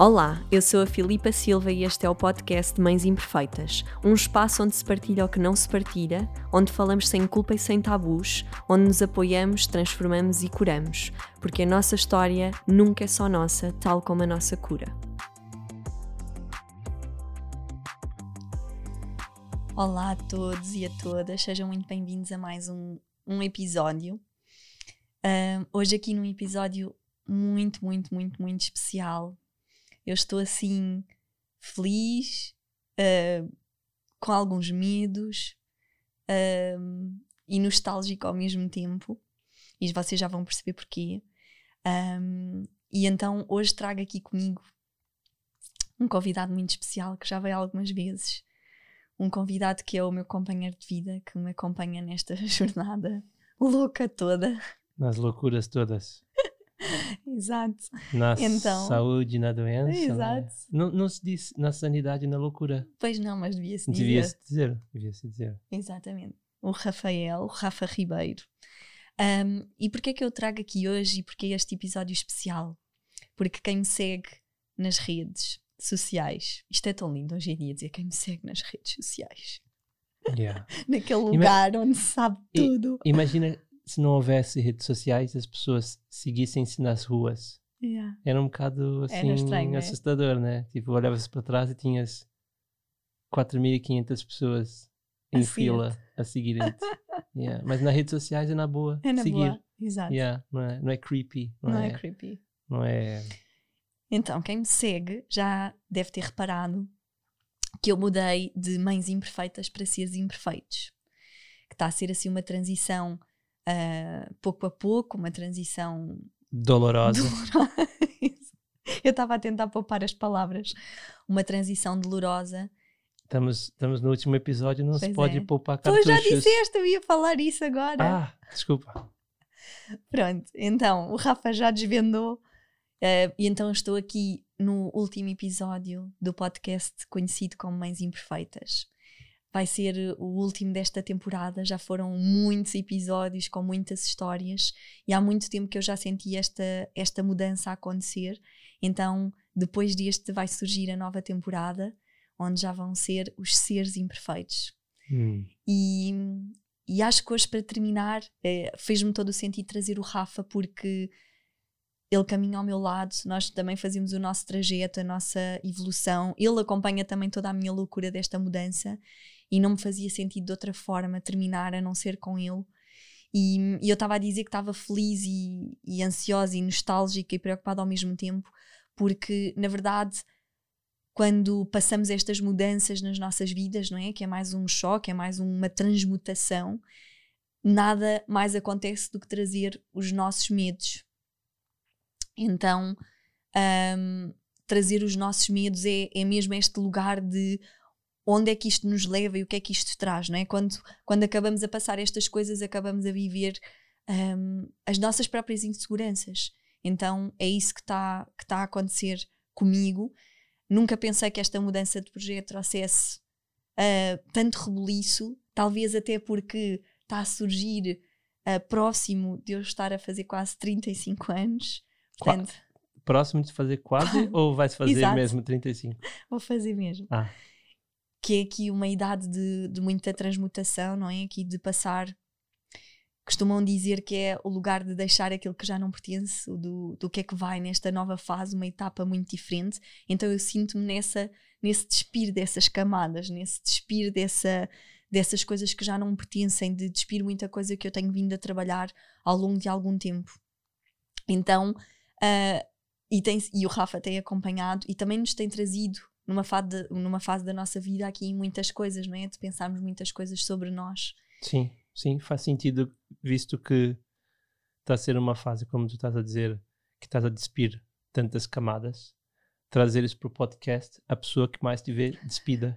Olá, eu sou a Filipa Silva e este é o podcast de Mães Imperfeitas, um espaço onde se partilha o que não se partilha, onde falamos sem culpa e sem tabus, onde nos apoiamos, transformamos e curamos, porque a nossa história nunca é só nossa, tal como a nossa cura. Olá a todos e a todas, sejam muito bem-vindos a mais um episódio. Hoje aqui num episódio muito especial. Eu estou assim feliz, com alguns medos e nostálgica ao mesmo tempo. E vocês já vão perceber porquê. E então hoje trago aqui comigo um convidado muito especial que já veio algumas vezes. Um convidado que é o meu companheiro de vida, que me acompanha nesta jornada louca toda. Nas loucuras todas. Exato. Na saúde, na doença. Exato. Né? Não se diz na sanidade, na loucura. Pois não, mas devia-se dizer. Devia-se dizer. Exatamente. O Rafael, o Rafa Ribeiro. E porquê é que eu trago aqui hoje e porquê este episódio especial? Porque quem me segue nas redes sociais, isto é tão lindo hoje em dia dizer quem me segue nas redes sociais. Yeah. Naquele lugar onde se sabe tudo. Imagina... se não houvesse redes sociais, as pessoas seguissem-se nas ruas. Yeah. Era um bocado assim, estranho, assustador, né? Tipo, olhavas para trás e tinhas 4.500 pessoas em fila a seguirem-te. Yeah. Mas nas redes sociais é na boa. É na boa, exato. Yeah. Não é creepy. Não é creepy. Não é... Então, quem me segue já deve ter reparado que eu mudei de Mães Imperfeitas para Seres Imperfeitos. Que está a ser assim uma transição... pouco a pouco, uma transição dolorosa. Eu estava a tentar poupar as palavras. Uma transição dolorosa. Estamos no último episódio, não pois se pode poupar cartuchos. Tu já disseste, eu ia falar isso agora. Desculpa. Pronto, então, o Rafa já desvendou. E então eu estou aqui no último episódio do podcast conhecido como Mães Imperfeitas. Vai ser o último desta temporada, já foram muitos episódios com muitas histórias e há muito tempo que eu já senti esta mudança a acontecer. Então, depois deste vai surgir a nova temporada, onde já vão ser os Seres Imperfeitos. E acho que hoje, para terminar, fez-me todo o sentido trazer o Rafa, porque ele caminha ao meu lado, nós também fazemos o nosso trajeto, a nossa evolução. Ele acompanha também toda a minha loucura desta mudança. E não me fazia sentido de outra forma terminar a não ser com ele. E eu estava a dizer que estava feliz e ansiosa e nostálgica e preocupada ao mesmo tempo, porque, na verdade, quando passamos estas mudanças nas nossas vidas, não é? Que é mais um choque, é mais uma transmutação, nada mais acontece do que trazer os nossos medos. Então, trazer os nossos medos é mesmo este lugar de... onde é que isto nos leva e o que é que isto traz, não é? Quando acabamos a passar estas coisas, acabamos a viver as nossas próprias inseguranças. Então é isso que está a acontecer comigo. Nunca pensei que esta mudança de projeto trouxesse tanto rebuliço, talvez até porque está a surgir próximo de eu estar a fazer quase 35 anos. Portanto, próximo de fazer quase ou vai-se fazer mesmo 35? Vou fazer mesmo. Que é aqui uma idade de muita transmutação, não é? Aqui de passar, costumam dizer que é o lugar de deixar aquilo que já não pertence, do que é que vai nesta nova fase, uma etapa muito diferente. Então eu sinto-me nesse despir dessas camadas, nesse despir dessas coisas que já não pertencem, de despir muita coisa que eu tenho vindo a trabalhar ao longo de algum tempo. Então, e o Rafa tem acompanhado e também nos tem trazido numa fase da nossa vida aqui muitas coisas, não é? De pensarmos muitas coisas sobre nós. Sim, faz sentido, visto que está a ser uma fase, como tu estás a dizer, que estás a despir tantas camadas, trazer isso para o podcast, a pessoa que mais te vê despida.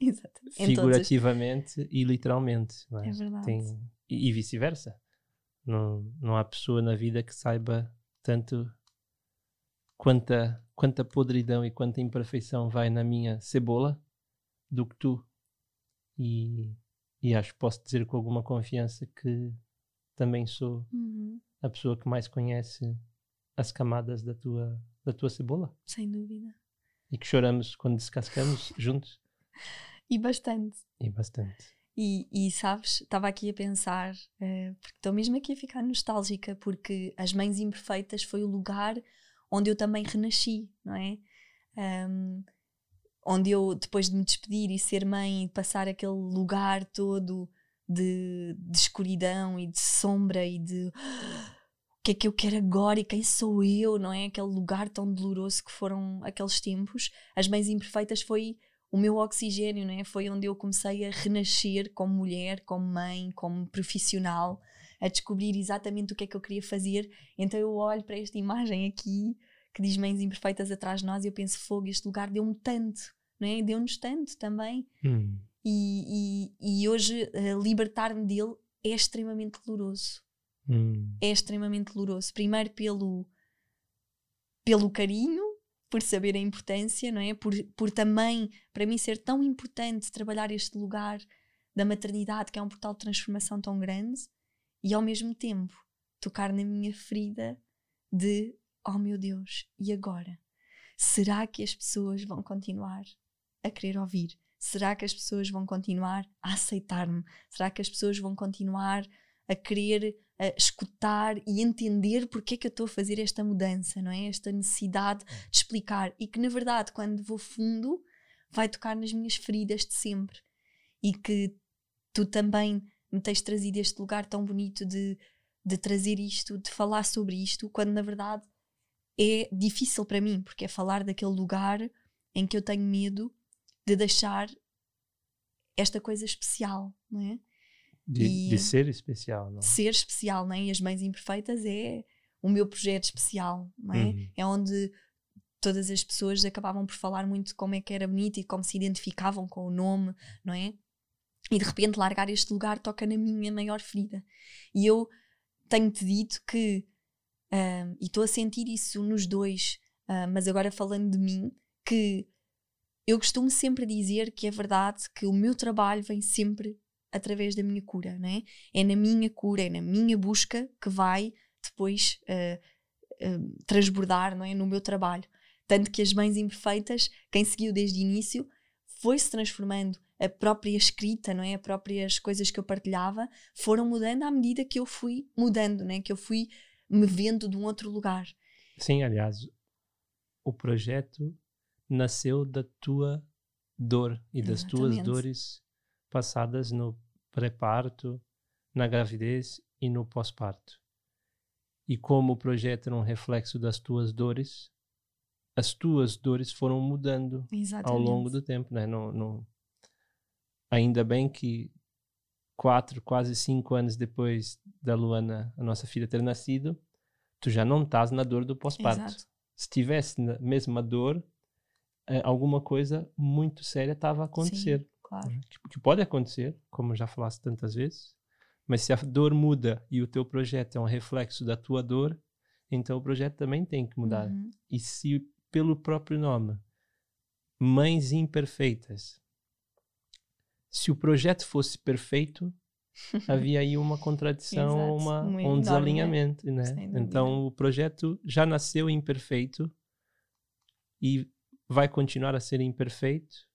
Exato. Figurativamente e literalmente. Não é? É verdade. E vice-versa. Não há pessoa na vida que saiba tanto... Quanta podridão e quanta imperfeição vai na minha cebola do que tu. E acho que posso dizer com alguma confiança que também sou a pessoa que mais conhece as camadas da tua cebola. Sem dúvida. E que choramos quando descascamos juntos. E bastante. E sabes, estava aqui a pensar, porque estou mesmo aqui a ficar nostálgica, porque as Mães Imperfeitas foi o lugar onde eu também renasci, não é? Onde eu, depois de me despedir e ser mãe e passar aquele lugar todo de escuridão e de sombra e de o que é que eu quero agora e quem sou eu, não é? Aquele lugar tão doloroso que foram aqueles tempos. As Mães Imperfeitas foi o meu oxigênio, não é? Foi onde eu comecei a renascer como mulher, como mãe, como profissional, a descobrir exatamente o que é que eu queria fazer. Então eu olho para esta imagem aqui que diz Mães Imperfeitas atrás de nós e eu penso, fogo, este lugar deu-me tanto, não é? Deu-nos tanto também. E hoje libertar-me dele é extremamente doloroso. É extremamente doloroso. Primeiro pelo carinho, por saber a importância, não é? Por também, para mim, ser tão importante trabalhar este lugar da maternidade, que é um portal de transformação tão grande, e ao mesmo tempo tocar na minha ferida de, oh meu Deus, e agora? Será que as pessoas vão continuar a querer ouvir? Será que as pessoas vão continuar a aceitar-me? Será que as pessoas vão continuar a querer escutar e entender porque é que eu estou a fazer esta mudança, não é? Esta necessidade de explicar, e que na verdade quando vou fundo vai tocar nas minhas feridas de sempre, e que tu também me tens trazido este lugar tão bonito de trazer isto, de falar sobre isto, quando na verdade é difícil para mim, porque é falar daquele lugar em que eu tenho medo de deixar esta coisa especial, não é? De ser especial, não é? Ser especial, não é? E as Mães Imperfeitas é o meu projeto especial, não é? É onde todas as pessoas acabavam por falar muito de como é que era bonito e como se identificavam com o nome, não é? E de repente largar este lugar toca na minha maior ferida. E eu tenho-te dito que, e estou a sentir isso nos dois, mas agora falando de mim, que eu costumo sempre dizer que é verdade que o meu trabalho vem sempre através da minha cura, não é? É na minha cura, é na minha busca que vai depois transbordar, não é? No meu trabalho. Tanto que as Mães Imperfeitas, quem seguiu desde o início, foi-se transformando. A própria escrita, não é? As próprias coisas que eu partilhava foram mudando à medida que eu fui mudando, não é? Que eu fui me vendo de um outro lugar. Sim, aliás, o projeto nasceu da tua dor e das tuas dores passadas no pré-parto, na gravidez e no pós-parto. E como o projeto era um reflexo das tuas dores, as tuas dores foram mudando ao longo do tempo, né? Não, ainda bem que 4, quase 5 anos depois da Luana, a nossa filha, ter nascido, tu já não estás na dor do pós-parto. Exato. Se tivesse na mesma dor, alguma coisa muito séria estava a acontecer. Sim. Claro. Que pode acontecer, como já falaste tantas vezes, mas se a dor muda e o teu projeto é um reflexo da tua dor, então o projeto também tem que mudar. E se, pelo próprio nome, Mães Imperfeitas, se o projeto fosse perfeito, havia aí uma contradição, um desalinhamento, né? Então o projeto já nasceu imperfeito e vai continuar a ser imperfeito.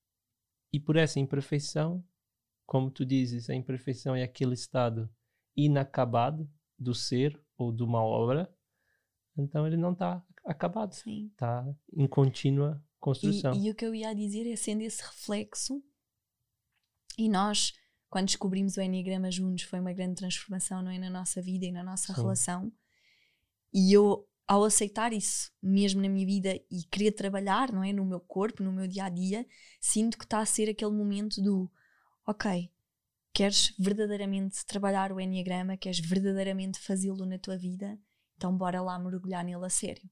E por essa imperfeição, como tu dizes, a imperfeição é aquele estado inacabado do ser ou de uma obra. Então ele não está acabado, está em contínua construção. E o que eu ia dizer é sendo esse reflexo. E nós, quando descobrimos o Enneagrama juntos, foi uma grande transformação, não é? Na nossa vida e na nossa relação. E eu, ao aceitar isso mesmo na minha vida e querer trabalhar, não é, no meu corpo, no meu dia-a-dia, sinto que está a ser aquele momento do ok, queres verdadeiramente trabalhar o Enneagrama, queres verdadeiramente fazê-lo na tua vida, então bora lá mergulhar nele a sério.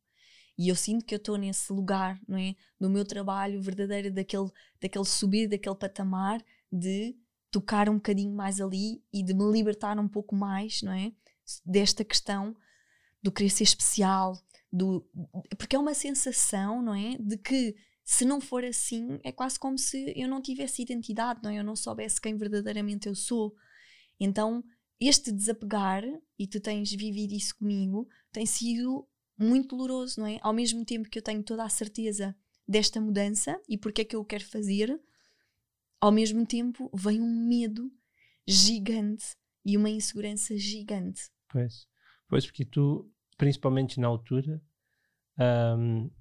E eu sinto que eu estou nesse lugar, não é, do meu trabalho verdadeiro, daquele subir, daquele patamar, de tocar um bocadinho mais ali e de me libertar um pouco mais, não é, desta questão do querer ser especial, porque é uma sensação, não é? De que se não for assim, é quase como se eu não tivesse identidade, não é? Eu não soubesse quem verdadeiramente eu sou. Então, este desapegar, e tu tens vivido isso comigo, tem sido muito doloroso, não é? Ao mesmo tempo que eu tenho toda a certeza desta mudança e porque é que eu o quero fazer, ao mesmo tempo vem um medo gigante e uma insegurança gigante. Pois porque tu, principalmente na altura,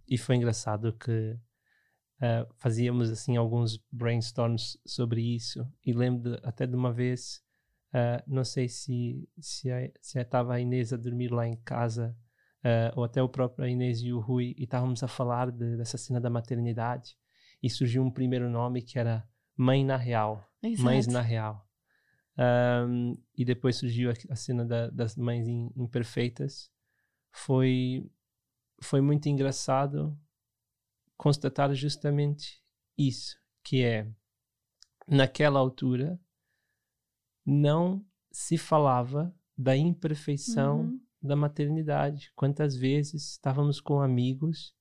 e foi engraçado que fazíamos assim alguns brainstorms sobre isso, e lembro até de uma vez, não sei se estava a Inês a dormir lá em casa, ou até o próprio Inês e o Rui, e estávamos a falar dessa cena da maternidade, e surgiu um primeiro nome que era Mãe na Real. Exato. Mães na Real. E depois surgiu a cena das Mães Imperfeitas. Foi muito engraçado constatar justamente isso, que é, naquela altura, não se falava da imperfeição da maternidade. Quantas vezes estávamos com amigos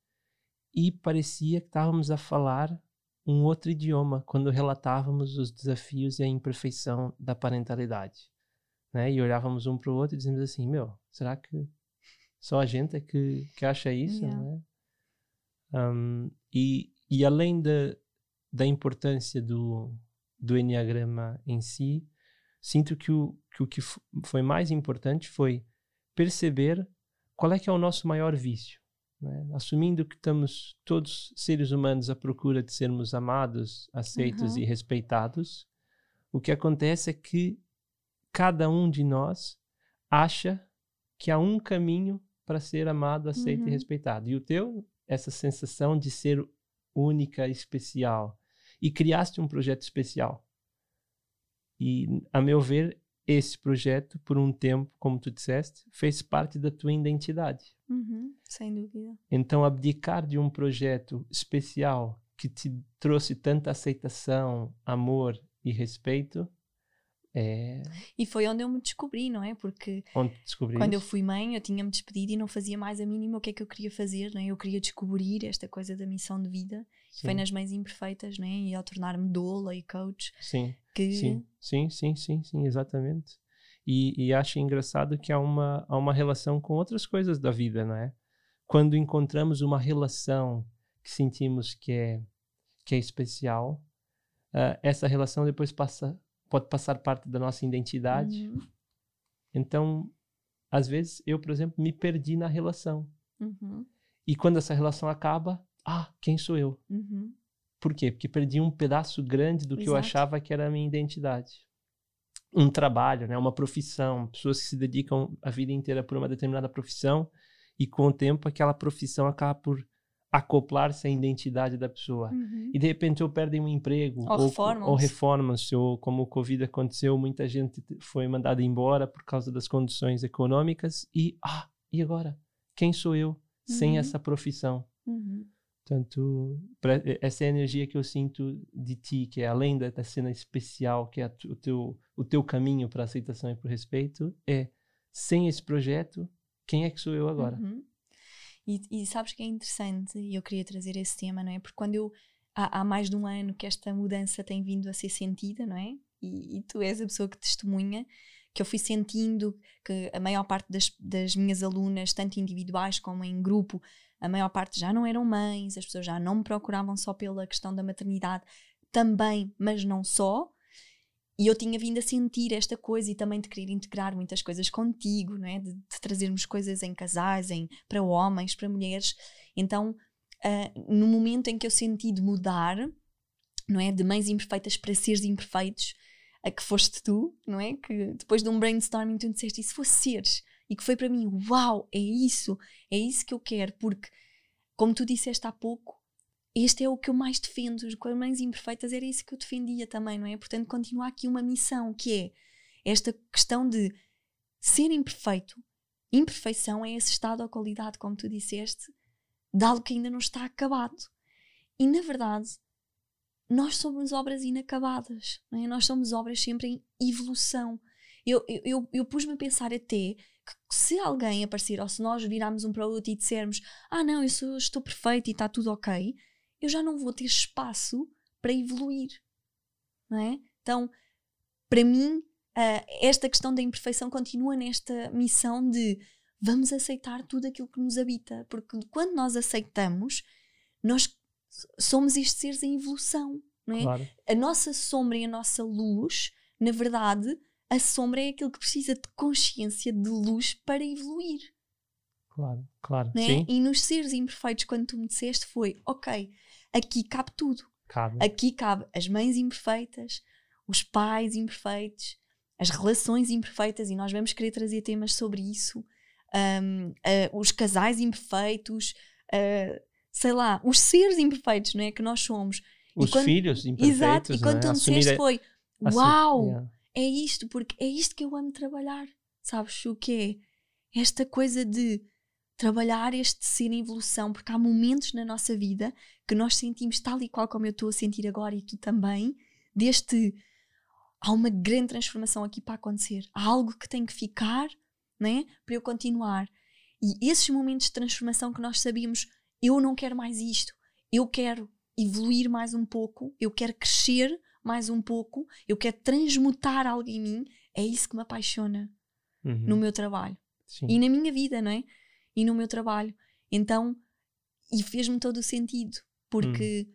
e parecia que estávamos a falar um outro idioma quando relatávamos os desafios e a imperfeição da parentalidade, né? E olhávamos um para o outro e dizíamos assim, será que só a gente é que acha isso, né? E além da importância do Enneagrama em si, sinto que o que foi mais importante foi perceber qual é que é o nosso maior vício, né? Assumindo que estamos todos seres humanos à procura de sermos amados, aceitos e respeitados, o que acontece é que cada um de nós acha que há um caminho para ser amado, aceito e respeitado. E o teu, essa sensação de ser única, especial. E criaste um projeto especial. E, a meu ver, esse projeto, por um tempo, como tu disseste, fez parte da tua identidade. Sem dúvida. Então, abdicar de um projeto especial que te trouxe tanta aceitação, amor e respeito... E foi onde eu me descobri, não é? Porque quando eu fui mãe, eu tinha-me despedido e não fazia mais a mínima o que é que eu queria fazer, não é? Eu queria descobrir esta coisa da missão de vida. Sim. Foi nas Mães Imperfeitas, não é? E ao tornar-me doula e coach. Sim, que... sim, exatamente. E acho engraçado que há uma relação com outras coisas da vida, não é? Quando encontramos uma relação que sentimos que é especial, essa relação depois pode passar parte da nossa identidade. Então, às vezes, eu, por exemplo, me perdi na relação. E quando essa relação acaba, quem sou eu? Por quê? Porque perdi um pedaço grande do que eu achava que era a minha identidade. Um trabalho, né? Uma profissão, pessoas que se dedicam a vida inteira por uma determinada profissão, e com o tempo aquela profissão acaba por acoplar-se à identidade da pessoa. E de repente ou perdem um emprego, ou reformam-se, ou como o Covid aconteceu, muita gente foi mandada embora por causa das condições econômicas, e agora? Quem sou eu sem essa profissão? Portanto, essa é a energia que eu sinto de ti, que é além da cena especial, que é o teu caminho para a aceitação e para o respeito, é, sem esse projeto, quem é que sou eu agora? E sabes que é interessante, e eu queria trazer esse tema, não é? Porque quando há mais de um ano que esta mudança tem vindo a ser sentida, não é? E tu és a pessoa que testemunha, que eu fui sentindo que a maior parte das minhas alunas, tanto individuais como em grupo, a maior parte já não eram mães, as pessoas já não me procuravam só pela questão da maternidade, também, mas não só. E eu tinha vindo a sentir esta coisa e também de querer integrar muitas coisas contigo, não é? De trazermos coisas em casais, para homens, para mulheres. Então, no momento em que eu senti de mudar, não é? De Mães Imperfeitas para Seres Imperfeitos, a que foste tu, não é? Que depois de um brainstorming tu me disseste, isso fosse Seres. E que foi para mim, uau, é isso que eu quero. Porque, como tu disseste há pouco, este é o que eu mais defendo, com as Mães Imperfeitas era isso que eu defendia também, não é? Portanto, continuar aqui uma missão, que é esta questão de ser imperfeito. Imperfeição é esse estado ou qualidade, como tu disseste, de algo que ainda não está acabado. E, na verdade, nós somos obras inacabadas, não é? Nós somos obras sempre em evolução. Eu pus-me a pensar até que se alguém aparecer, ou se nós virarmos um para o outro e dissermos não, estou perfeito e está tudo ok, eu já não vou ter espaço para evoluir, não é? Então, para mim, esta questão da imperfeição continua nesta missão de vamos aceitar tudo aquilo que nos habita, porque quando nós aceitamos, nós somos estes seres em evolução, não é? Claro. A nossa sombra e a nossa luz, na verdade, a sombra é aquilo que precisa de consciência, de luz, para evoluir. Claro, claro. Não é? Sim. E nos seres imperfeitos, quando tu me disseste, foi, ok, aqui cabe tudo. Cabe. Aqui cabe as mães imperfeitas, os pais imperfeitos, as relações imperfeitas, e nós vamos querer trazer temas sobre isso, os casais imperfeitos, sei lá, os seres imperfeitos, não é? Que nós somos. Os filhos imperfeitos. Exato, e quando tu me disseste foi, uau, yeah, é isto, porque é isto que eu amo trabalhar, sabes o que é? Esta coisa de trabalhar este ser em evolução, porque há momentos na nossa vida que nós sentimos tal e qual como eu estou a sentir agora e tu também, deste, há uma grande transformação aqui para acontecer, há algo que tem que ficar, né, para eu continuar. E esses momentos de transformação que nós sabíamos, eu não quero mais isto, eu quero evoluir mais um pouco, eu quero crescer mais um pouco, eu quero transmutar algo em mim, é isso que me apaixona, uhum, no meu trabalho. Sim. E na minha vida, não é? E no meu trabalho. Então, e fez-me todo o sentido, porque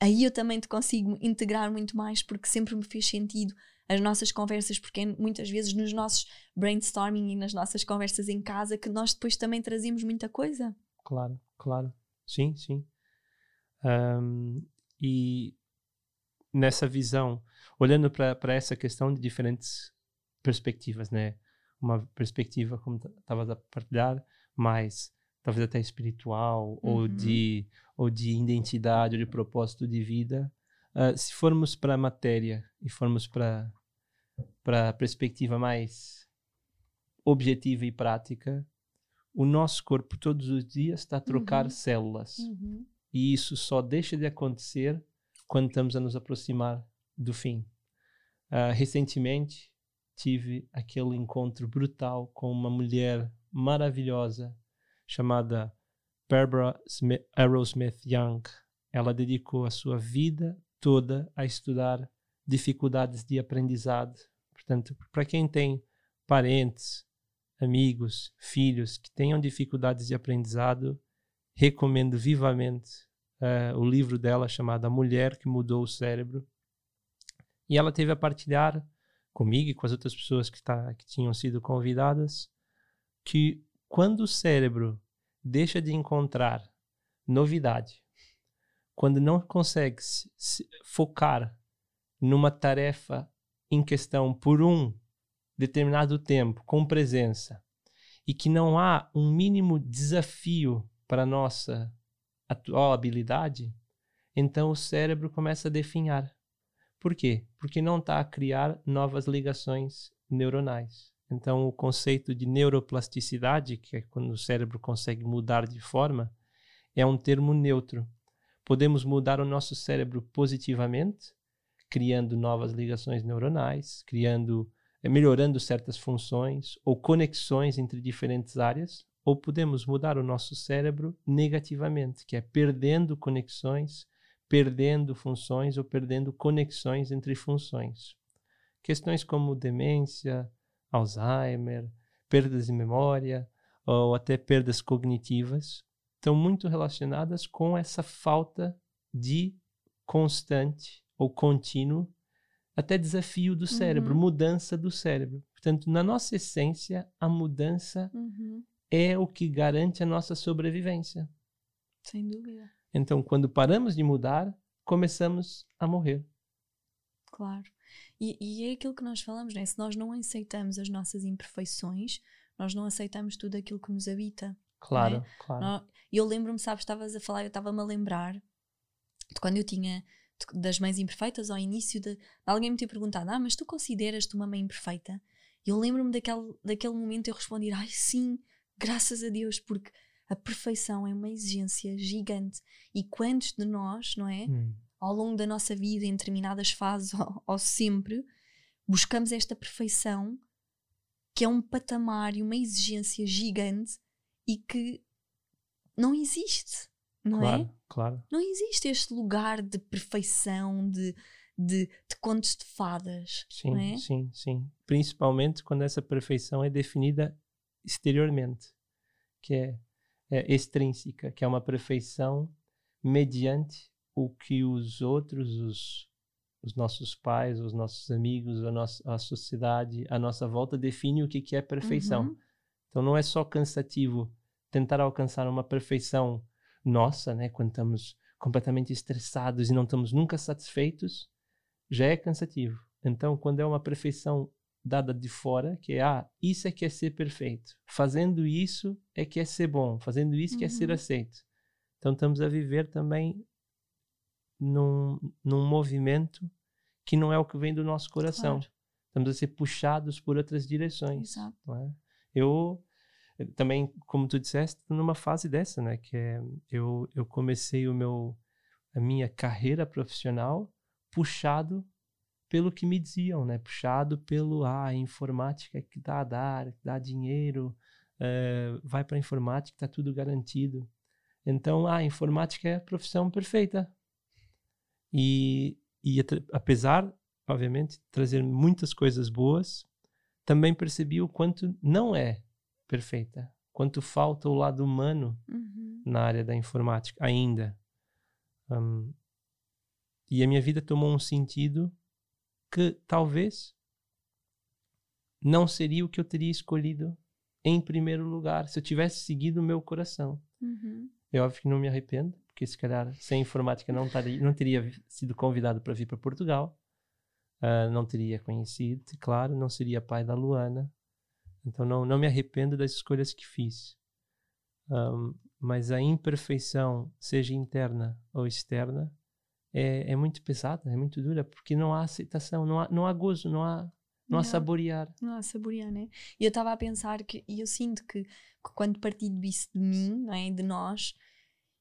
aí eu também te consigo integrar muito mais, porque sempre me fez sentido as nossas conversas, porque é muitas vezes nos nossos brainstorming e nas nossas conversas em casa que nós depois também trazemos muita coisa. Claro, claro. Sim, sim. E nessa visão, olhando para essa questão de diferentes perspectivas, né? Uma perspectiva, como estavas a partilhar, mais talvez até espiritual, uhum, ou de identidade, ou de propósito de vida. Se formos para a matéria e formos para a perspectiva mais objetiva e prática, o nosso corpo todos os dias está a trocar, uhum, células. Uhum. E isso só deixa de acontecer quando estamos a nos aproximar do fim. Recentemente, tive aquele encontro brutal com uma mulher maravilhosa chamada Barbara Aerosmith Young. Ela dedicou a sua vida toda a estudar dificuldades de aprendizado. Portanto, para quem tem parentes, amigos, filhos que tenham dificuldades de aprendizado, recomendo vivamente o livro dela chamado A Mulher que Mudou o Cérebro. E ela teve a partilhar comigo e com as outras pessoas que tinham sido convidadas, que quando o cérebro deixa de encontrar novidade, quando não consegue se focar numa tarefa em questão por um determinado tempo, com presença, e que não há um mínimo desafio para a nossa atual habilidade, então o cérebro começa a definhar. Por quê? Porque não está a criar novas ligações neuronais. Então, o conceito de neuroplasticidade, que é quando o cérebro consegue mudar de forma, é um termo neutro. Podemos mudar o nosso cérebro positivamente, criando novas ligações neuronais, melhorando certas funções ou conexões entre diferentes áreas, ou podemos mudar o nosso cérebro negativamente, que é perdendo conexões, perdendo funções ou perdendo conexões entre funções. Questões como demência, Alzheimer, perdas de memória ou até perdas cognitivas estão muito relacionadas com essa falta de constante ou contínuo, até desafio do cérebro, uhum, mudança do cérebro. Portanto, na nossa essência, a mudança, uhum, é o que garante a nossa sobrevivência. Sem dúvida. Então, quando paramos de mudar, começamos a morrer. Claro. E é aquilo que nós falamos, né? Se nós não aceitamos as nossas imperfeições, nós não aceitamos tudo aquilo que nos habita. Claro, né? Claro. Eu lembro-me, sabes, estavas a falar, eu estava-me a lembrar de quando eu tinha, das mães imperfeitas, ao início, de alguém me ter perguntado, mas tu consideras-te uma mãe imperfeita? E eu lembro-me daquele momento eu respondi, sim, graças a Deus, porque a perfeição é uma exigência gigante. E quantos de nós, não é? Ao longo da nossa vida, em determinadas fases ou sempre, buscamos esta perfeição, que é um patamar e uma exigência gigante e que não existe, não é? Claro. Não existe este lugar de perfeição, de contos de fadas, não é? Sim, sim, sim. Principalmente quando essa perfeição é definida exteriormente, que é extrínseca, que é uma perfeição mediante o que os outros, os nossos pais, os nossos amigos, a sociedade, a nossa volta define o que é perfeição. Uhum. Então não é só cansativo tentar alcançar uma perfeição nossa, né? Quando estamos completamente estressados e não estamos nunca satisfeitos, já é cansativo. Então quando é uma perfeição dada de fora, que é, isso é que é ser perfeito. Fazendo isso é que é ser bom. Fazendo isso que é ser aceito. Então estamos a viver também num movimento que não é o que vem do nosso coração. Claro. Estamos a ser puxados por outras direções. Exato. Não é? Eu também, como tu disseste, estou numa fase dessa, né? Que é, eu comecei a minha carreira profissional puxado pelo que me diziam, né? Puxado pelo, informática que dá a dar, que dá dinheiro, vai para a informática, está tudo garantido. Então, a informática é a profissão perfeita. E apesar, obviamente, de trazer muitas coisas boas, também percebi o quanto não é perfeita, quanto falta o lado humano na área da informática ainda. E a minha vida tomou um sentido que talvez não seria o que eu teria escolhido em primeiro lugar, se eu tivesse seguido o meu coração. É óbvio que não me arrependo, porque se calhar sem informática não teria sido convidado para vir para Portugal, não teria conhecido, claro, não seria pai da Luana. Então não me arrependo das escolhas que fiz. Mas a imperfeição, seja interna ou externa, é muito pesada, é muito dura, porque não há aceitação, não há gozo, não há saborear. Não há saborear, né? E eu estava a pensar e eu sinto que quando partilho isso de mim, não é? De nós,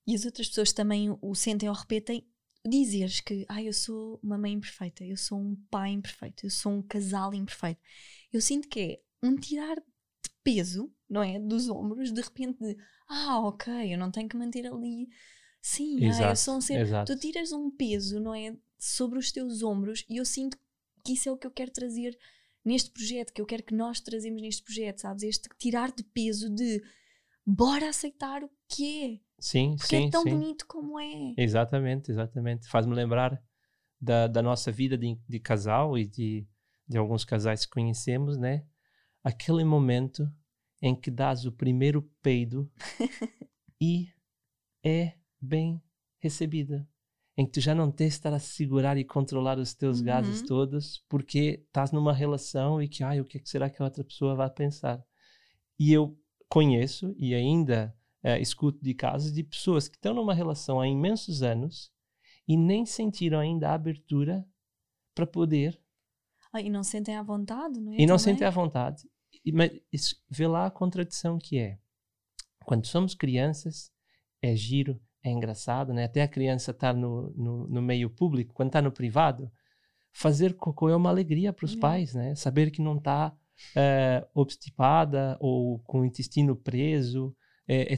e as outras pessoas também o sentem ou repetem, dizeres que, eu sou uma mãe imperfeita, eu sou um pai imperfeito, eu sou um casal imperfeito. Eu sinto que é um tirar de peso, não é? Dos ombros, de repente, ok, eu não tenho que manter ali. Sim, exato, eu sou um ser. Exato. Tu tiras um peso, não é? Sobre os teus ombros, e eu sinto que isso é o que eu quero trazer neste projeto, que eu quero que nós trazemos neste projeto, sabes? Este tirar de peso de bora aceitar o que é. Sim, porque sim, é tão bonito como é. Exatamente. Faz-me lembrar da nossa vida de casal e de alguns casais que conhecemos, né? Aquele momento em que dás o primeiro peido e é bem recebida, em que tu já não tens de estar a segurar e controlar os teus gases todos, porque estás numa relação e que, o que será que a outra pessoa vai pensar? E eu conheço e ainda escuto de casos de pessoas que estão numa relação há imensos anos e nem sentiram ainda a abertura para poder. E não sentem à vontade, não é? E não sentem à vontade. Mas vê lá a contradição que é. Quando somos crianças, é giro, é engraçado, né? Até a criança estar no meio público, quando está no privado, fazer cocô é uma alegria para os pais, né? Saber que não está obstipada ou com o intestino preso, é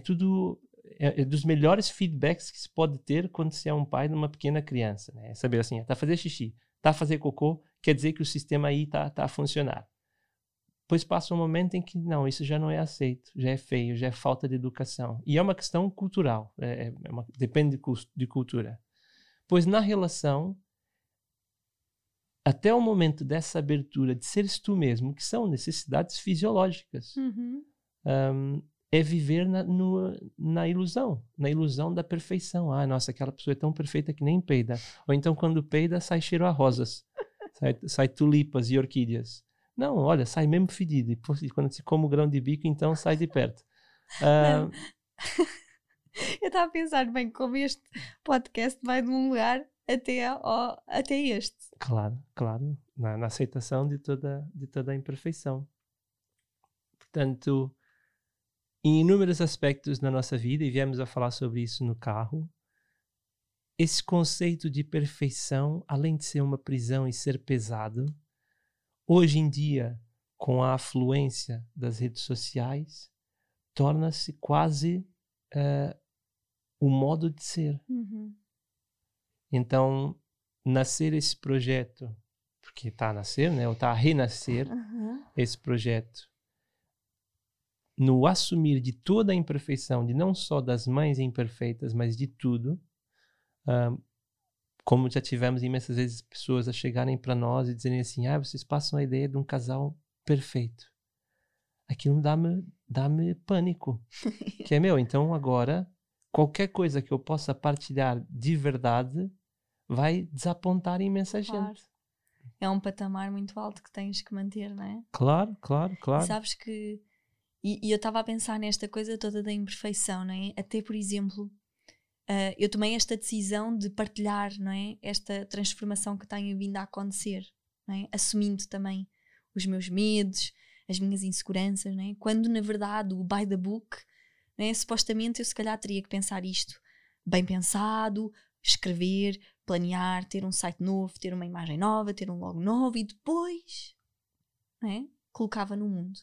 dos melhores feedbacks que se pode ter quando se é um pai de uma pequena criança, né? Saber assim, está a fazer xixi, está a fazer cocô, quer dizer que o sistema aí está a funcionar. Pois passa um momento em que, não, isso já não é aceito, já é feio, já é falta de educação. E é uma questão cultural, depende de cultura. Pois na relação, até o momento dessa abertura de seres tu mesmo, que são necessidades fisiológicas, é viver na ilusão, da perfeição. Nossa, aquela pessoa é tão perfeita que nem peida. Ou então, quando peida, sai cheiro a rosas, sai tulipas e orquídeas. Não, olha, sai mesmo fedido. E quando se come o grão de bico, então sai de perto. Eu estava a pensar, bem, como este podcast vai de um lugar até este. Claro. Na aceitação de toda a imperfeição. Portanto, em inúmeros aspectos na nossa vida, e viemos a falar sobre isso no carro, esse conceito de perfeição, além de ser uma prisão e ser pesado, hoje em dia, com a afluência das redes sociais, torna-se quase o modo de ser. Então, nascer esse projeto, porque está a nascer, né? Ou está a renascer esse projeto, no assumir de toda a imperfeição, de não só das mães imperfeitas, mas de tudo, como já tivemos imensas vezes pessoas a chegarem para nós e dizerem assim, vocês passam a ideia de um casal perfeito. Aquilo dá-me pânico. Que é meu, então agora, qualquer coisa que eu possa partilhar de verdade vai desapontar imensa gente. Claro. É um patamar muito alto que tens que manter, não é? Claro, claro, claro. Sabes que... E eu estava a pensar nesta coisa toda da imperfeição, não é? Até, por exemplo, eu tomei esta decisão de partilhar, não é? Esta transformação que tenho vindo a acontecer, não é? Assumindo também os meus medos, as minhas inseguranças, não é? Quando, na verdade, o by the book, não é? Supostamente eu se calhar teria que pensar isto bem pensado, escrever, planear, ter um site novo, ter uma imagem nova, ter um logo novo e depois, não é? Colocava no mundo.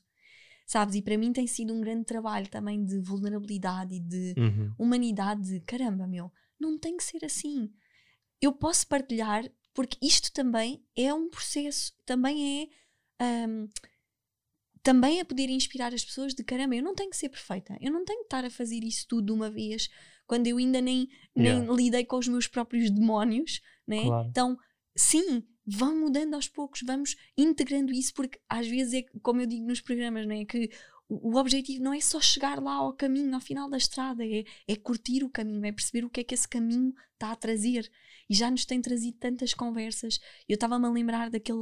Sabes? E para mim tem sido um grande trabalho também de vulnerabilidade e de humanidade. De, caramba, meu, não tem que ser assim. Eu posso partilhar porque isto também é um processo. Também é poder inspirar as pessoas de, caramba, eu não tenho que ser perfeita. Eu não tenho que estar a fazer isso tudo de uma vez quando eu ainda nem lidei com os meus próprios demónios. Né? Claro. Então, sim... Vão mudando aos poucos, vamos integrando isso, porque às vezes é, como eu digo nos programas, não é? Que o objetivo não é só chegar lá ao caminho, ao final da estrada, é curtir o caminho, é perceber o que é que esse caminho está a trazer. E já nos tem trazido tantas conversas. Eu estava-me a lembrar daquele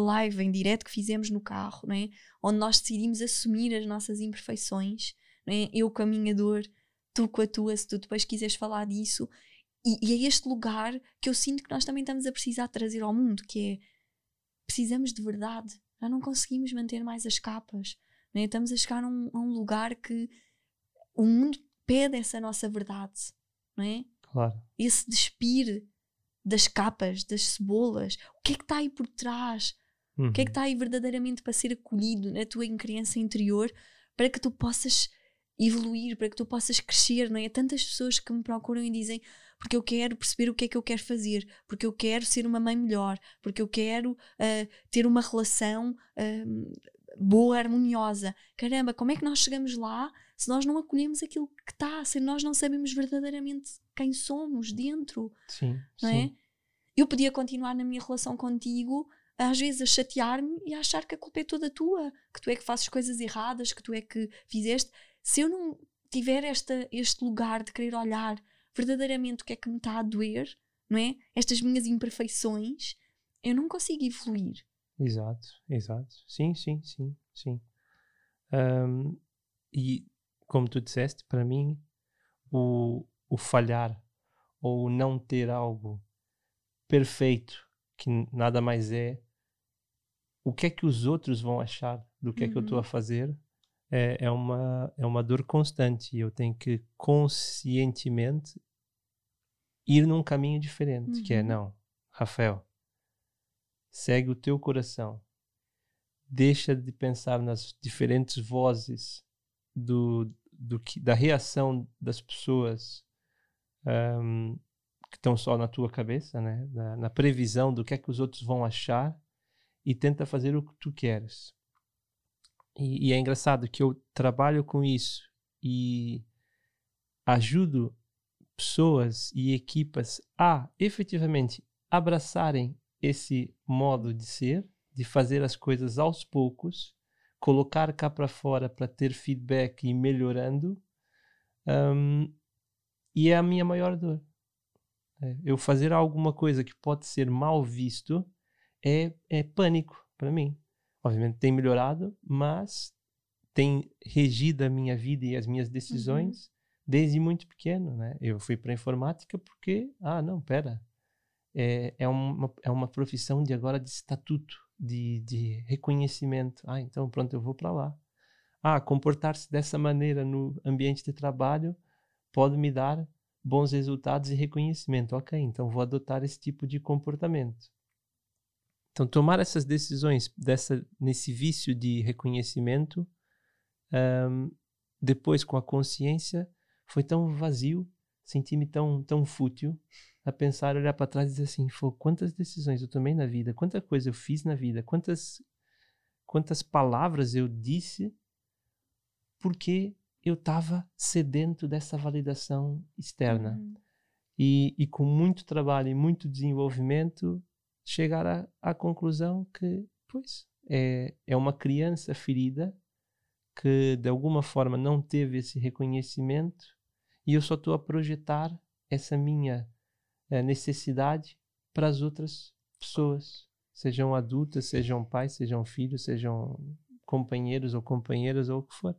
live em direto que fizemos no carro, não é? Onde nós decidimos assumir as nossas imperfeições, não é? Eu com a minha dor, tu com a tua, se tu depois quiseres falar disso... E é este lugar que eu sinto que nós também estamos a precisar trazer ao mundo, que é, precisamos de verdade, já não conseguimos manter mais as capas, né? Estamos a chegar a um lugar que o mundo pede essa nossa verdade, não é? Claro. Esse despir das capas, das cebolas, o que é que está aí por trás? O que é que está aí verdadeiramente para ser acolhido na tua criança interior, para que tu possas evoluir, para que tu possas crescer, não é? Há tantas pessoas que me procuram e dizem, porque eu quero perceber o que é que eu quero fazer, porque eu quero ser uma mãe melhor, porque eu quero ter uma relação boa, harmoniosa. Caramba, como é que nós chegamos lá se nós não acolhemos aquilo que está, se nós não sabemos verdadeiramente quem somos dentro? Sim, não é? Sim. Eu podia continuar na minha relação contigo, às vezes a chatear-me e a achar que a culpa é toda tua, que tu é que fazes coisas erradas, que tu é que fizeste. Se eu não tiver este lugar de querer olhar verdadeiramente o que é que me está a doer, não é? Estas minhas imperfeições, eu não consigo evoluir. Exato, exato. Sim. E como tu disseste, para mim, o falhar ou não ter algo perfeito, que nada mais é, o que é que os outros vão achar do que é que eu estou a fazer, é uma dor constante. Eu tenho que conscientemente ir num caminho diferente, que é, não, Rafael, segue o teu coração, deixa de pensar nas diferentes vozes da reação das pessoas que estão só na tua cabeça, né? na previsão do que é que os outros vão achar, e tenta fazer o que tu queres. E é engraçado que eu trabalho com isso e ajudo pessoas e equipas a efetivamente abraçarem esse modo de ser, de fazer as coisas aos poucos, colocar cá para fora para ter feedback e ir melhorando. E é a minha maior dor. Eu fazer alguma coisa que pode ser mal visto é pânico para mim. Obviamente tem melhorado, mas tem regido a minha vida e as minhas decisões desde muito pequeno, né? Eu fui para a informática porque, é uma profissão de agora de estatuto, de reconhecimento. Então pronto, eu vou para lá. Comportar-se dessa maneira no ambiente de trabalho pode me dar bons resultados e reconhecimento. Ok, então vou adotar esse tipo de comportamento. Então, tomar essas decisões nesse vício de reconhecimento, depois com a consciência, foi tão vazio, senti-me tão, tão fútil, a pensar, olhar para trás e dizer assim, quantas decisões eu tomei na vida, quanta coisa eu fiz na vida, quantas palavras eu disse porque eu estava sedento dessa validação externa. E com muito trabalho e muito desenvolvimento, chegar à conclusão que, pois, é uma criança ferida que, de alguma forma, não teve esse reconhecimento e eu só estou a projetar essa minha necessidade para as outras pessoas, sejam adultas, sejam pais, sejam filhos, sejam companheiros ou companheiras ou o que for.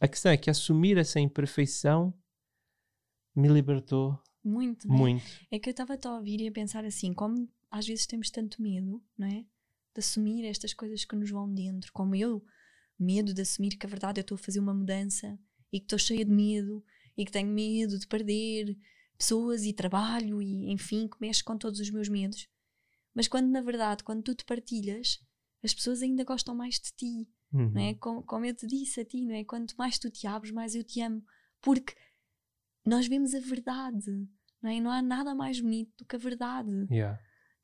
A questão é que assumir essa imperfeição me libertou muito, né? Muito. É que eu estava a ouvir e a pensar assim, como às vezes temos tanto medo, não é? De assumir estas coisas que nos vão dentro, como eu, medo de assumir que a verdade eu estou a fazer uma mudança e que estou cheia de medo e que tenho medo de perder pessoas e trabalho e enfim, que mexe com todos os meus medos. Mas quando na verdade, quando tu te partilhas, as pessoas ainda gostam mais de ti, não é? Como eu te disse a ti, não é? Quanto mais tu te abres, mais eu te amo, porque nós vemos a verdade, não é? Não há nada mais bonito do que a verdade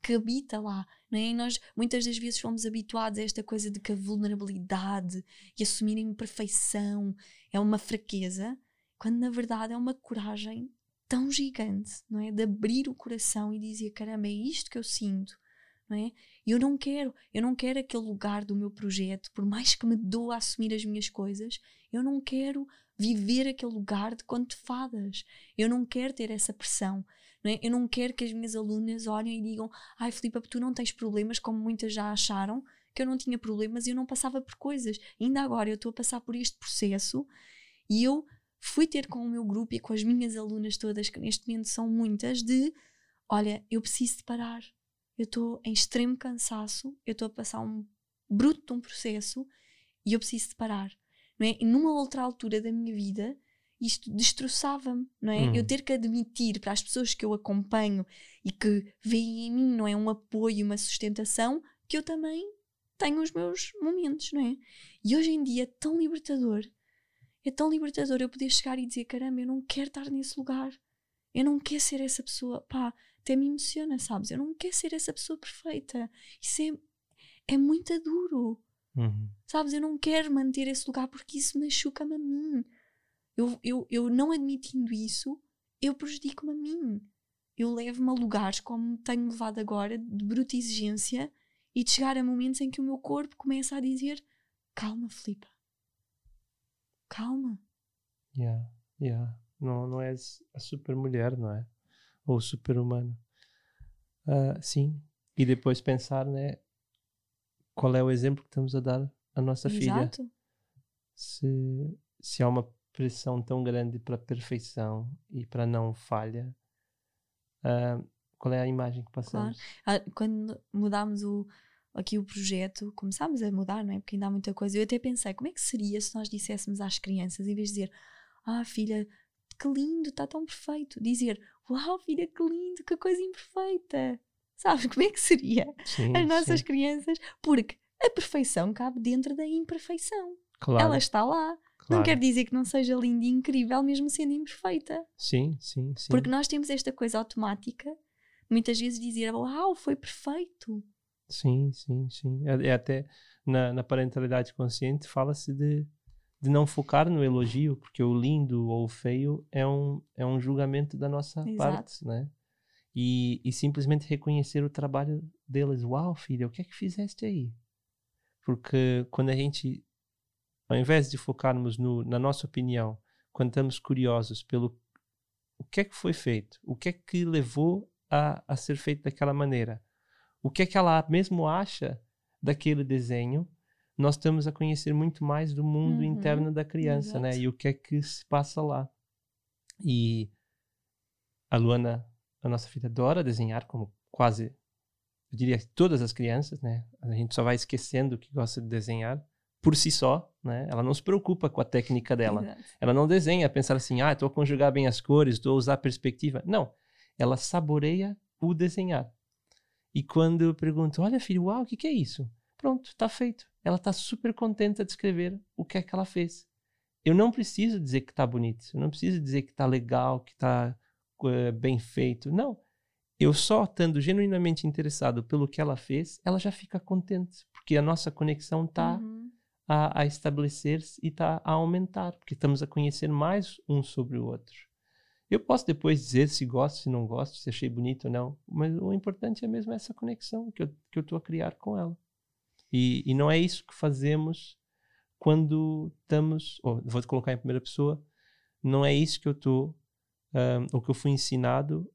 que habita lá, não é? Nós muitas das vezes fomos habituados a esta coisa de que a vulnerabilidade e assumir a imperfeição é uma fraqueza, quando na verdade é uma coragem tão gigante, não é? De abrir o coração e dizer, caramba, é isto que eu sinto, não é? Eu não quero aquele lugar do meu projeto, por mais que me doa a assumir as minhas coisas, eu não quero viver aquele lugar de conto de fadas, eu não quero ter essa pressão, não é? Eu não quero que as minhas alunas olhem e digam, ai Filipa, tu não tens problemas, como muitas já acharam que eu não tinha problemas e eu não passava por coisas, ainda agora eu estou a passar por este processo e eu fui ter com o meu grupo e com as minhas alunas todas, que neste momento são muitas, de, olha, eu preciso de parar, eu estou em extremo cansaço, eu estou a passar um bruto de um processo e eu preciso de parar, não é? E numa outra altura da minha vida isto destroçava-me, não é? Eu ter que admitir para as pessoas que eu acompanho e que veem em mim, não é, um apoio, uma sustentação, que eu também tenho os meus momentos, não é? E hoje em dia é tão libertador. É tão libertador eu poder chegar e dizer, caramba, eu não quero estar nesse lugar, eu não quero ser essa pessoa, pá, até me emociona, sabes? Eu não quero ser essa pessoa perfeita, isso é muito duro, sabes? Eu não quero manter esse lugar porque isso machuca-me a mim, eu não admitindo isso, eu prejudico-me a mim, eu levo-me a lugares como tenho levado agora, de bruta exigência, e de chegar a momentos em que o meu corpo começa a dizer, calma Filipa, calma. Não é a super mulher, não é? Ou super humano. Sim. E depois pensar, né? Qual é o exemplo que estamos a dar à nossa filha? Exato. Se há uma pressão tão grande para a perfeição e para não falha, qual é a imagem que passamos? Claro. Quando mudámos aqui o projeto, começámos a mudar, não é? Porque ainda há muita coisa. Eu até pensei, como é que seria se nós disséssemos às crianças, em vez de dizer, ah filha, que lindo, está tão perfeito, dizer, uau filha, que lindo, que coisa imperfeita, sabes? Como é que seria? Sim, as nossas crianças, porque a perfeição cabe dentro da imperfeição, claro. Ela está lá, claro. Não quer dizer que não seja linda e incrível mesmo sendo imperfeita, sim. Porque nós temos esta coisa automática, muitas vezes dizer, uau, foi perfeito. Sim. É até na parentalidade consciente fala-se de não focar no elogio, porque o lindo ou o feio é um julgamento da nossa parte, né? E simplesmente reconhecer o trabalho deles. Uau, filha, o que é que fizeste aí? Porque quando a gente, ao invés de focarmos na nossa opinião, quando estamos curiosos pelo o que é que foi feito, o que é que levou a ser feito daquela maneira, o que é que ela mesmo acha daquele desenho, nós estamos a conhecer muito mais do mundo interno da criança, né? E o que é que se passa lá. E a Luana, a nossa filha, adora desenhar, como quase, eu diria, todas as crianças, né? A gente só vai esquecendo que gosta de desenhar por si só, né? Ela não se preocupa com a técnica dela. Exato. Ela não desenha, pensar assim, estou a conjugar bem as cores, estou a usar a perspectiva. Não, ela saboreia o desenhar. E quando eu pergunto, olha filho, uau, o que é isso? Pronto, está feito. Ela está super contente a descrever o que é que ela fez. Eu não preciso dizer que está bonito, eu não preciso dizer que está legal, que está bem feito, não. Eu só estando genuinamente interessado pelo que ela fez, ela já fica contente, porque a nossa conexão está a estabelecer-se e está a aumentar, porque estamos a conhecer mais um sobre o outro. Eu posso depois dizer se gosto, se não gosto, se achei bonito ou não, mas o importante é mesmo essa conexão que eu estou a criar com ela. E não é isso que fazemos quando estamos... Oh, vou te colocar em primeira pessoa. Não é isso que eu estou... ou que eu fui ensinado,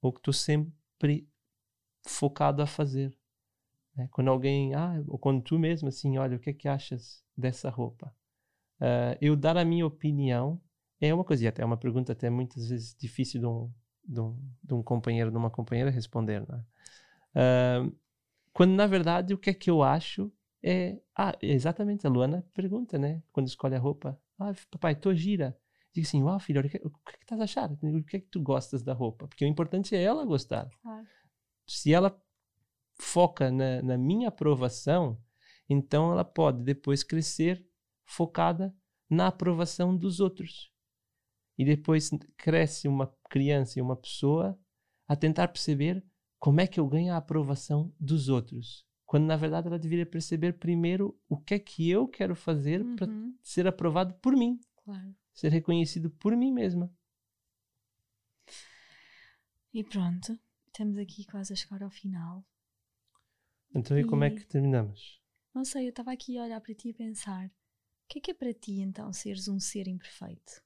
ou que estou sempre focado a fazer. Né? Quando alguém... ou quando tu mesmo, assim, olha, o que é que achas dessa roupa? Eu dar a minha opinião é uma coisa, é uma pergunta até muitas vezes difícil de um companheiro, de uma companheira responder. Né? Quando, na verdade, o que é que eu acho é... exatamente, a Luana pergunta, né? Quando escolhe a roupa. Papai, tô gira. Digo assim, uau, filho, o que estás a achar? O que é que tu gostas da roupa? Porque o importante é ela gostar. Claro. Se ela foca na minha aprovação, então ela pode depois crescer focada na aprovação dos outros. E depois cresce uma criança e uma pessoa a tentar perceber como é que eu ganho a aprovação dos outros? Quando, na verdade, ela deveria perceber primeiro o que é que eu quero fazer para ser aprovado por mim. Claro. Ser reconhecido por mim mesma. E pronto. Estamos aqui quase a chegar ao final. Então, e como é que terminamos? Não sei, eu estava aqui a olhar para ti e pensar. O que é para ti, então, seres um ser imperfeito?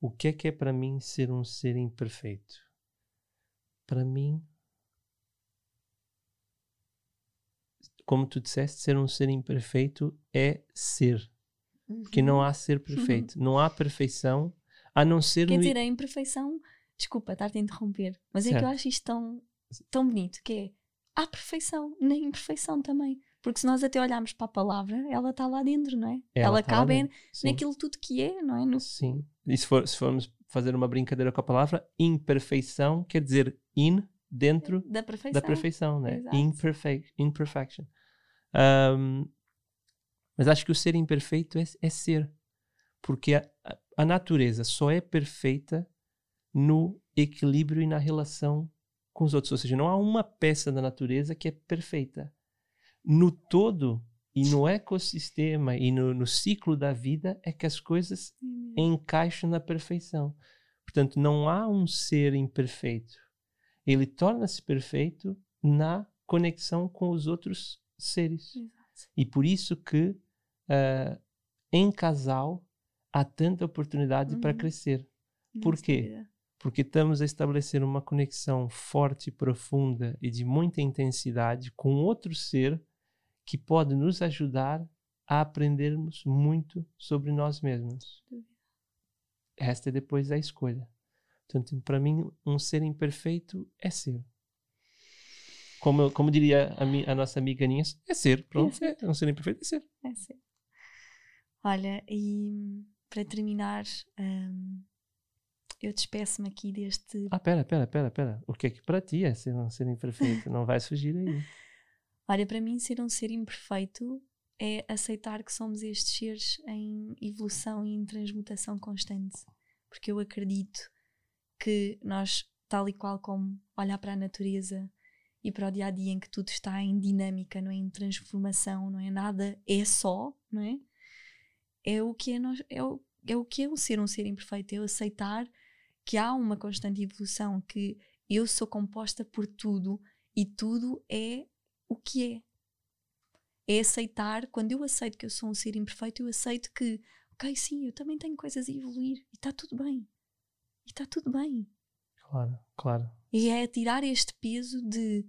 O que é para mim ser um ser imperfeito? Para mim... Como tu disseste, ser um ser imperfeito é ser. Porque não há ser perfeito. Não há perfeição, a não ser... Quer dizer, a imperfeição... Desculpa, estar-te a interromper. Mas certo. É que eu acho isto tão bonito, que é... Há perfeição na imperfeição também. Porque se nós até olharmos para a palavra, ela está lá dentro, não é? Ela cabe naquilo tudo que é, não é? No... Sim. E se formos fazer uma brincadeira com a palavra, imperfeição quer dizer dentro da perfeição, não é? Imperfection. Mas acho que o ser imperfeito é ser. Porque a natureza só é perfeita no equilíbrio e na relação com os outros. Ou seja, não há uma peça da natureza que é perfeita. No todo e no ecossistema e no ciclo da vida é que as coisas encaixam na perfeição. Portanto, não há um ser imperfeito. Ele torna-se perfeito na conexão com os outros seres. Exato. E por isso que em casal há tanta oportunidade para crescer. Por quê? Porque estamos a estabelecer uma conexão forte, profunda e de muita intensidade com outro ser que pode nos ajudar a aprendermos muito sobre nós mesmos. Esta é depois a escolha. Portanto, para mim, um ser imperfeito é ser. Como diria a nossa amiga Aninha, é ser, pronto, é um ser imperfeito, é ser. É ser. Olha, e para terminar, eu despeço-me aqui deste... Pera, o que é que para ti é ser um ser imperfeito? Não vais fugir aí. Olha, para mim ser um ser imperfeito é aceitar que somos estes seres em evolução e em transmutação constante, porque eu acredito que nós, tal e qual como olhar para a natureza e para o dia-a-dia em que tudo está em dinâmica, não é? Em transformação, não é? Nada é só, não é? É o que é um ser imperfeito, é eu aceitar que há uma constante evolução, que eu sou composta por tudo e tudo é o que é. É aceitar, quando eu aceito que eu sou um ser imperfeito, eu aceito que, ok, sim, eu também tenho coisas a evoluir e está tudo bem. Claro. E é tirar este peso de...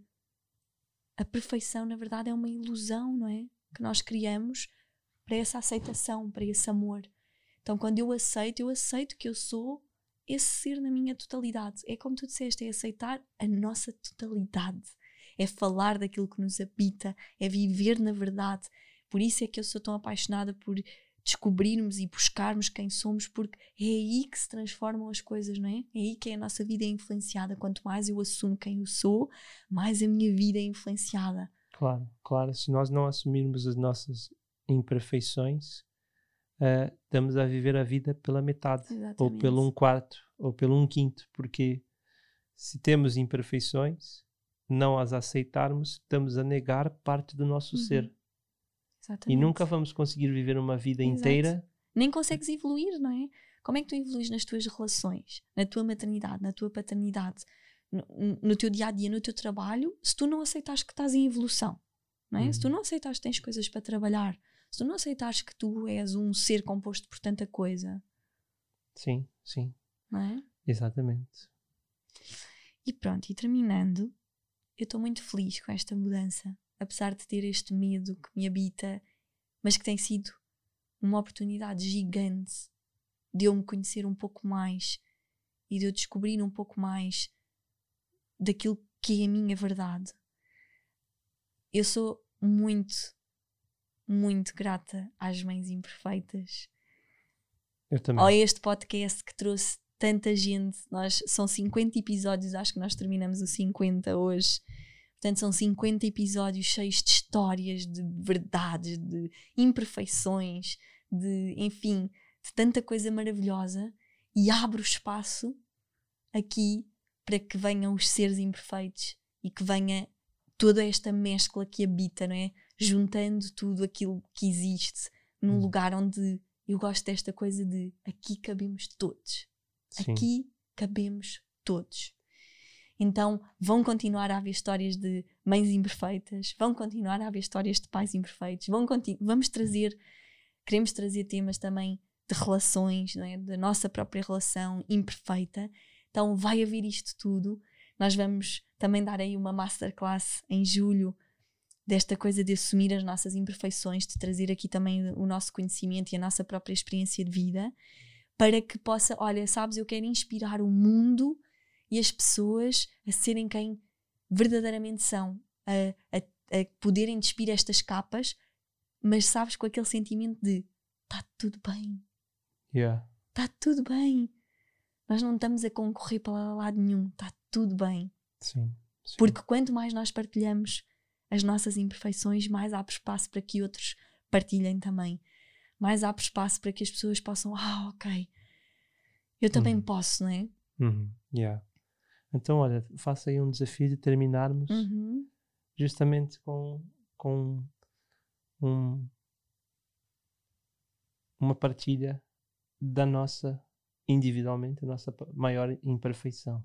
A perfeição, na verdade, é uma ilusão, não é? Que nós criamos para essa aceitação, para esse amor. Então, quando eu aceito que eu sou esse ser na minha totalidade. É como tu disseste, é aceitar a nossa totalidade. É falar daquilo que nos habita, é viver na verdade. Por isso é que eu sou tão apaixonada por descobrirmos e buscarmos quem somos, porque é aí que se transformam as coisas, não é? É aí que a nossa vida é influenciada. Quanto mais eu assumo quem eu sou, mais a minha vida é influenciada. Claro. Se nós não assumirmos as nossas imperfeições, estamos a viver a vida pela metade. Exatamente. Ou pelo um quarto, ou pelo um quinto, porque se temos imperfeições, não as aceitarmos, estamos a negar parte do nosso ser. Exatamente. E nunca vamos conseguir viver uma vida Exato. Inteira. Nem consegues evoluir, não é? Como é que tu evoluís nas tuas relações, na tua maternidade, na tua paternidade, no teu dia-a-dia, no teu trabalho, se tu não aceitares que estás em evolução, não é? Se tu não aceitares que tens coisas para trabalhar, se tu não aceitares que tu és um ser composto por tanta coisa. Sim, sim. Não é? Exatamente. E pronto, e terminando, eu estou muito feliz com esta mudança, apesar de ter este medo que me habita, mas que tem sido uma oportunidade gigante de eu me conhecer um pouco mais e de eu descobrir um pouco mais daquilo que é a minha verdade. Eu sou muito, muito grata às Mães Imperfeitas. Eu também. A este podcast que trouxe tanta gente. São 50 episódios, acho que nós terminamos o 50 hoje. Portanto, são 50 episódios cheios de histórias, de verdades, de imperfeições, de, enfim, de tanta coisa maravilhosa, e abro espaço aqui para que venham os seres imperfeitos e que venha toda esta mescla que habita, não é? Juntando tudo aquilo que existe num lugar onde eu gosto desta coisa de aqui cabemos todos. Sim. Aqui cabemos todos. Então vão continuar a haver histórias de mães imperfeitas, vão continuar a haver histórias de pais imperfeitos, queremos trazer temas também de relações, não é? Da nossa própria relação imperfeita. Então vai haver isto tudo. Nós vamos também dar aí uma masterclass em julho desta coisa de assumir as nossas imperfeições, de trazer aqui também o nosso conhecimento e a nossa própria experiência de vida, para que possa, olha, sabes, eu quero inspirar o mundo e as pessoas a serem quem verdadeiramente são, a poderem despir estas capas, mas sabes, com aquele sentimento de está tudo bem. Yeah. Está tudo bem. Nós não estamos a concorrer para lado nenhum. Está tudo bem. Sim, sim. Porque quanto mais nós partilhamos as nossas imperfeições, mais abre espaço para que outros partilhem também. Mais abre espaço para que as pessoas possam, ok, eu também posso, não é? Yeah. Então, olha, faça aí um desafio de terminarmos justamente com uma partilha da nossa, individualmente, a nossa maior imperfeição.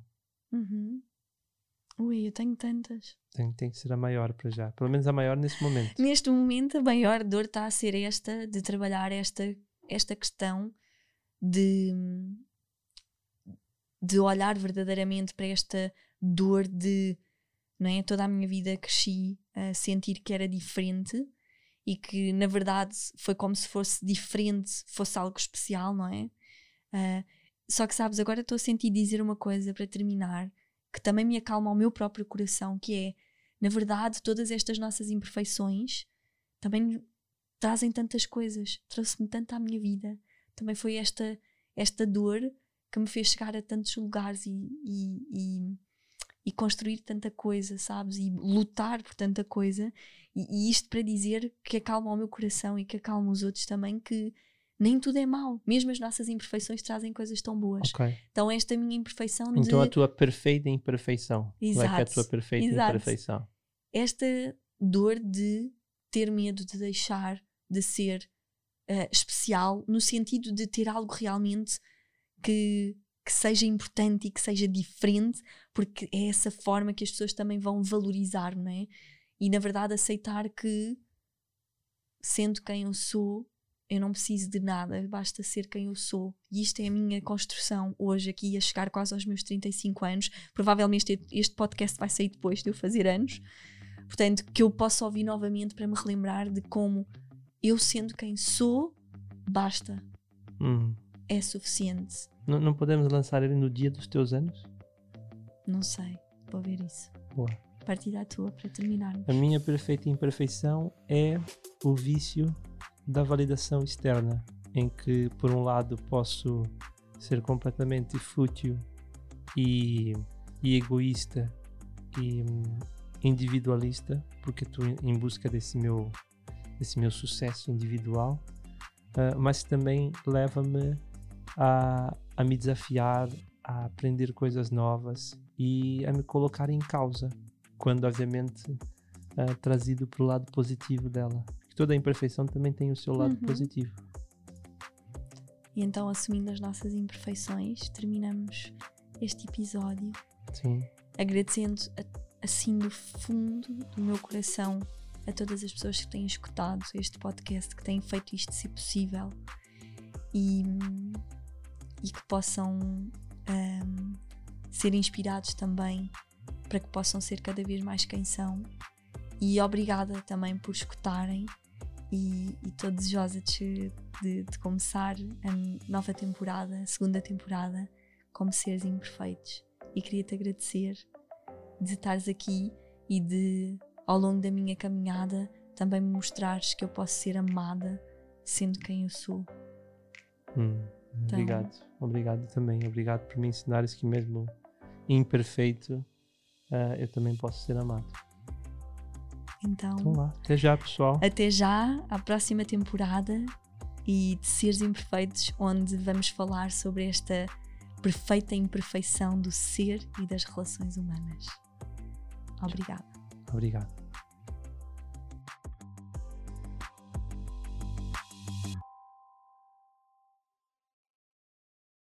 Ui, eu tenho tantas. Tem que ser a maior para já. Pelo menos a maior neste momento. Neste momento a maior dor está a ser esta, de trabalhar esta questão de olhar verdadeiramente para esta dor de, não é? Toda a minha vida cresci a sentir que era diferente e que na verdade foi como se fosse diferente, fosse algo especial, não é? Só que sabes, agora estou a sentir dizer uma coisa para terminar, que também me acalma o meu próprio coração, que é, na verdade, todas estas nossas imperfeições também trazem tantas coisas, trouxe-me tanto à minha vida, também foi esta dor que me fez chegar a tantos lugares e construir tanta coisa, sabes, e lutar por tanta coisa, e isto para dizer que acalma o meu coração e que acalma os outros também, que nem tudo é mau. Mesmo as nossas imperfeições trazem coisas tão boas. Okay. Então esta minha imperfeição de... Então a tua perfeita imperfeição. Exato. Like a tua perfeita Exato. Imperfeição. Esta dor de ter medo de deixar de ser especial, no sentido de ter algo realmente que seja importante e que seja diferente, porque é essa forma que as pessoas também vão valorizar, não é? E na verdade aceitar que, sendo quem eu sou, eu não preciso de nada, basta ser quem eu sou. E isto é a minha construção hoje, aqui a chegar quase aos meus 35 anos. Provavelmente este podcast vai sair depois de eu fazer anos. Portanto, que eu possa ouvir novamente para me relembrar de como eu, sendo quem sou, basta. É suficiente. Não podemos lançar ele no dia dos teus anos? Não sei, vou ver isso. Boa. Partilha a tua para terminarmos. A minha perfeita imperfeição é o vício da validação externa, em que por um lado posso ser completamente fútil e egoísta e individualista, porque estou em busca desse meu sucesso individual, mas também leva-me a me desafiar, a aprender coisas novas e a me colocar em causa, quando obviamente trazido para o lado positivo dela. toda a imperfeição também tem o seu lado positivo. E então, assumindo as nossas imperfeições, terminamos este episódio. Sim. Agradecendo assim do fundo do meu coração a todas as pessoas que têm escutado este podcast, que têm feito isto se possível, e que possam ser inspirados também, para que possam ser cada vez mais quem são. E obrigada também por escutarem, e estou desejosa de começar a nova temporada, a segunda temporada, como Seres Imperfeitos. E queria-te agradecer de estares aqui e de, ao longo da minha caminhada, também me mostrares que eu posso ser amada sendo quem eu sou. Obrigado. Então, obrigado também. Obrigado por me ensinares que mesmo imperfeito, eu também posso ser amado. Então lá. Até já, pessoal. Até já, à próxima temporada e de Seres Imperfeitos, onde vamos falar sobre esta perfeita imperfeição do ser e das relações humanas. Obrigada. Obrigado.